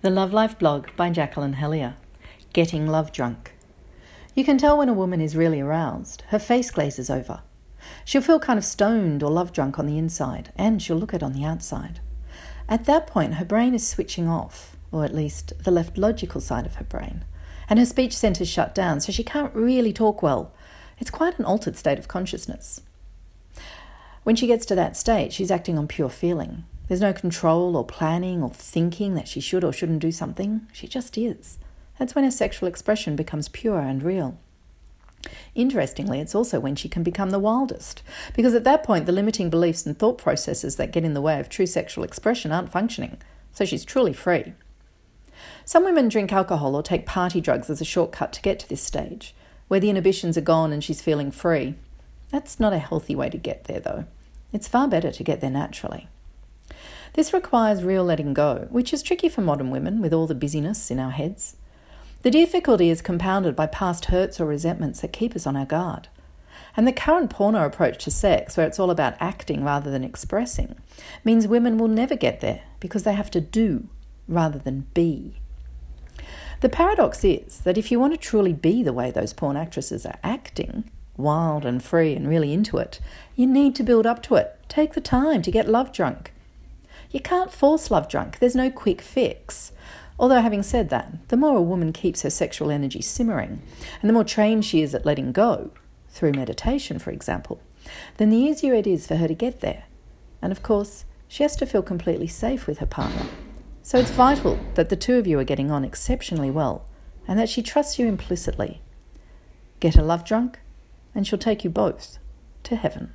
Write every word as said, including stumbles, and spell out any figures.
The Love Life blog by Jacqueline Hellier. Getting love drunk. You can tell when a woman is really aroused. Her face glazes over. She'll feel kind of stoned or love drunk on the inside, and she'll look it on the outside. At that point, her brain is switching off, or at least the left logical side of her brain, and her speech centres shut down, so she can't really talk well. It's quite an altered state of consciousness. When she gets to that state, she's acting on pure feeling. There's no control or planning or thinking that she should or shouldn't do something. She just is. That's when her sexual expression becomes pure and real. Interestingly, it's also when she can become the wildest, because at that point the limiting beliefs and thought processes that get in the way of true sexual expression aren't functioning, so she's truly free. Some women drink alcohol or take party drugs as a shortcut to get to this stage, where the inhibitions are gone and she's feeling free. That's not a healthy way to get there, though. It's far better to get there naturally. This requires real letting go, which is tricky for modern women with all the busyness in our heads. The difficulty is compounded by past hurts or resentments that keep us on our guard. And the current porno approach to sex, where it's all about acting rather than expressing, means women will never get there because they have to do rather than be. The paradox is that if you want to truly be the way those porn actresses are acting, wild and free and really into it, you need to build up to it. Take the time to get love drunk. You can't force love drunk. There's no quick fix. Although having said that, the more a woman keeps her sexual energy simmering and the more trained she is at letting go, through meditation, for example, then the easier it is for her to get there. And of course, she has to feel completely safe with her partner. So it's vital that the two of you are getting on exceptionally well and that she trusts you implicitly. Get her love drunk and she'll take you both to heaven.